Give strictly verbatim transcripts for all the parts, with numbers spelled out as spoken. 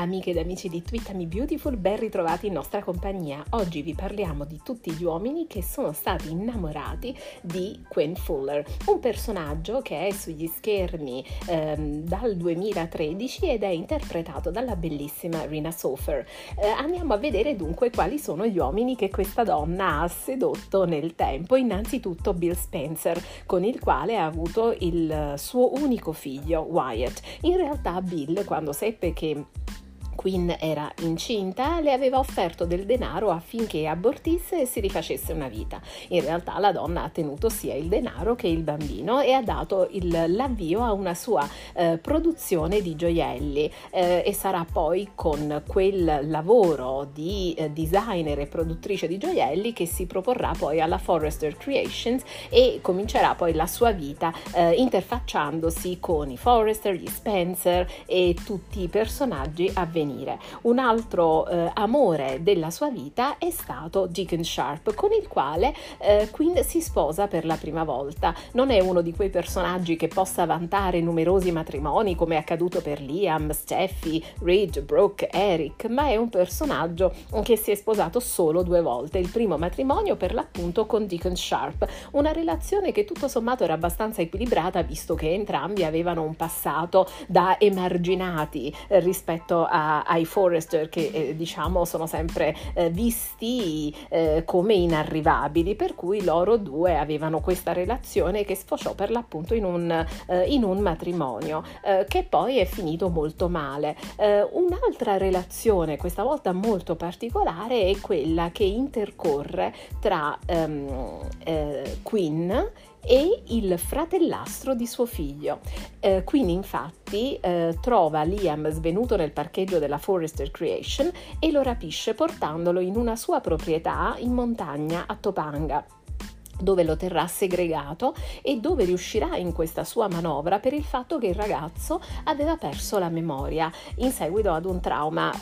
Amiche ed amici di Twittami Beautiful, ben ritrovati in nostra compagnia. Oggi vi parliamo di tutti gli uomini che sono stati innamorati di Quinn Fuller, un personaggio che è sugli schermi ehm, dal duemilatredici ed è interpretato dalla bellissima Rena Sofer. Eh, andiamo a vedere dunque quali sono gli uomini che questa donna ha sedotto nel tempo. Innanzitutto Bill Spencer, con il quale ha avuto il suo unico figlio, Wyatt. In realtà Bill, quando seppe che Quinn era incinta, le aveva offerto del denaro affinché abortisse e si rifacesse una vita. In realtà la donna ha tenuto sia il denaro che il bambino e ha dato il, l'avvio a una sua eh, produzione di gioielli eh, e sarà poi con quel lavoro di eh, designer e produttrice di gioielli che si proporrà poi alla Forrester Creations e comincerà poi la sua vita eh, interfacciandosi con i Forrester, gli Spencer e tutti i personaggi avvenuti. Un altro eh, amore della sua vita è stato Deacon Sharp, con il quale eh, Quinn si sposa per la prima volta. Non è uno di quei personaggi che possa vantare numerosi matrimoni come è accaduto per Liam, Steffi, Ridge, Brooke, Eric, ma è un personaggio che si è sposato solo due volte. Il primo matrimonio per l'appunto con Deacon Sharp, una relazione che tutto sommato era abbastanza equilibrata visto che entrambi avevano un passato da emarginati eh, rispetto a ai Forrester, che eh, diciamo sono sempre eh, visti eh, come inarrivabili, per cui loro due avevano questa relazione che sfociò per l'appunto in un, eh, in un matrimonio eh, che poi è finito molto male. Eh, un'altra relazione, questa volta molto particolare, è quella che intercorre tra ehm, eh, Quinn e il fratellastro di suo figlio. Eh, Quinn infatti eh, trova Liam svenuto nel parcheggio della Forrester Creation e lo rapisce portandolo in una sua proprietà in montagna a Topanga, dove lo terrà segregato e dove riuscirà in questa sua manovra per il fatto che il ragazzo aveva perso la memoria in seguito ad un trauma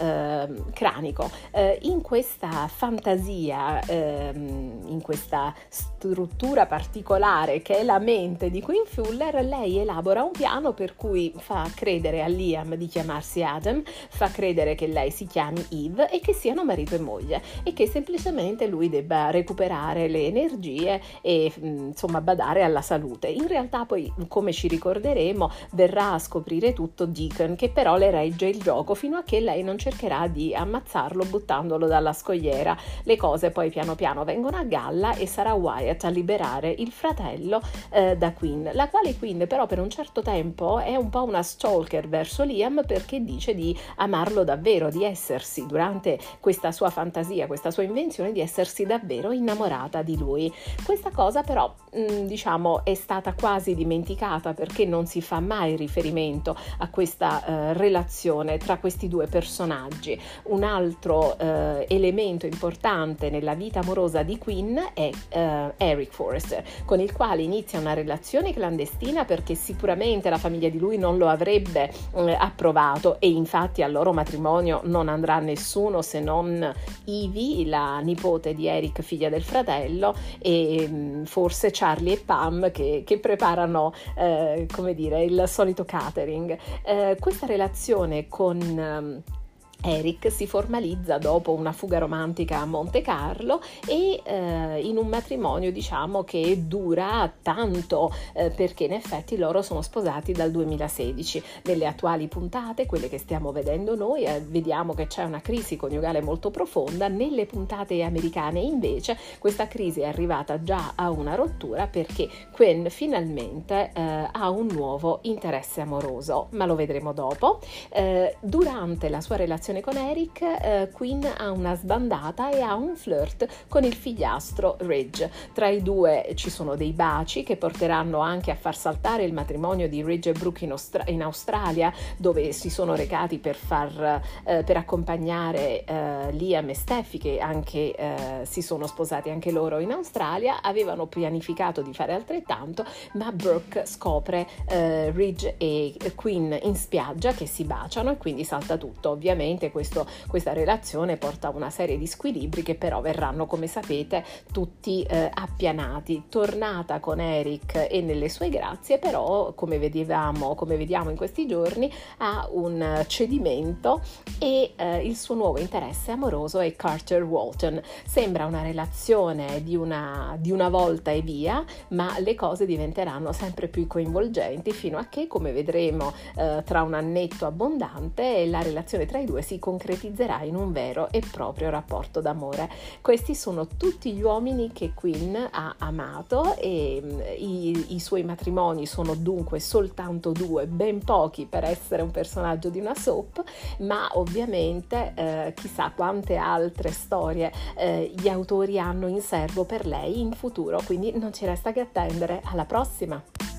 eh, cranico. Eh, in questa fantasia, eh, in questa struttura particolare che è la mente di Quinn Fuller, lei elabora un piano per cui fa credere a Liam di chiamarsi Adam, fa credere che lei si chiami Eve e che siano marito e moglie e che semplicemente lui debba recuperare le energie e insomma badare alla salute. In realtà poi, come ci ricorderemo, verrà a scoprire tutto Deacon, che però le regge il gioco fino a che lei non cercherà di ammazzarlo buttandolo dalla scogliera. Le cose poi piano piano vengono a galla e sarà Wyatt a liberare il fratello eh, da Quinn, la quale Quinn però per un certo tempo è un po' una stalker verso Liam, perché dice di amarlo davvero, di essersi durante questa sua fantasia, questa sua invenzione, di essersi davvero innamorata di lui. Questa cosa però mh, diciamo è stata quasi dimenticata, perché non si fa mai riferimento a questa eh, relazione tra questi due personaggi. Un altro eh, elemento importante nella vita amorosa di Quinn è eh, Eric Forrester, con il quale inizia una relazione clandestina perché sicuramente la famiglia di lui non lo avrebbe eh, approvato, e infatti al loro matrimonio non andrà nessuno se non Ivy, la nipote di Eric, figlia del fratello, e forse Charlie e Pam che, che preparano eh, come dire il solito catering. Eh, questa relazione con um... Eric si formalizza dopo una fuga romantica a Monte Carlo e eh, in un matrimonio diciamo che dura tanto eh, perché in effetti loro sono sposati dal duemilasedici. Nelle attuali puntate, quelle che stiamo vedendo noi, eh, vediamo che c'è una crisi coniugale molto profonda. Nelle puntate americane invece questa crisi è arrivata già a una rottura, perché Quinn finalmente eh, ha un nuovo interesse amoroso, ma lo vedremo dopo. Eh, durante la sua relazione con Eric, eh, Quinn ha una sbandata e ha un flirt con il figliastro Ridge. Tra i due ci sono dei baci che porteranno anche a far saltare il matrimonio di Ridge e Brooke in, Austra- in Australia, dove si sono recati per far eh, per accompagnare eh, Liam e Steffi, che anche eh, si sono sposati anche loro in Australia. Avevano pianificato di fare altrettanto, ma Brooke scopre eh, Ridge e Quinn in spiaggia che si baciano e quindi salta tutto. Ovviamente ovviamente questo, questa relazione porta a una serie di squilibri che però verranno, come sapete, tutti eh, appianati. Tornata con Eric e nelle sue grazie, però come vedevamo, come vediamo in questi giorni, ha un cedimento e eh, il suo nuovo interesse amoroso è Carter Walton. Sembra una relazione di una, di una volta e via, ma le cose diventeranno sempre più coinvolgenti fino a che, come vedremo eh, tra un annetto abbondante, la relazione tra i due si concretizzerà in un vero e proprio rapporto d'amore. Questi sono tutti gli uomini che Quinn ha amato e mh, i, i suoi matrimoni sono dunque soltanto due, ben pochi per essere un personaggio di una soap, ma ovviamente eh, chissà quante altre storie eh, gli autori hanno in serbo per lei in futuro, quindi non ci resta che attendere. Alla prossima!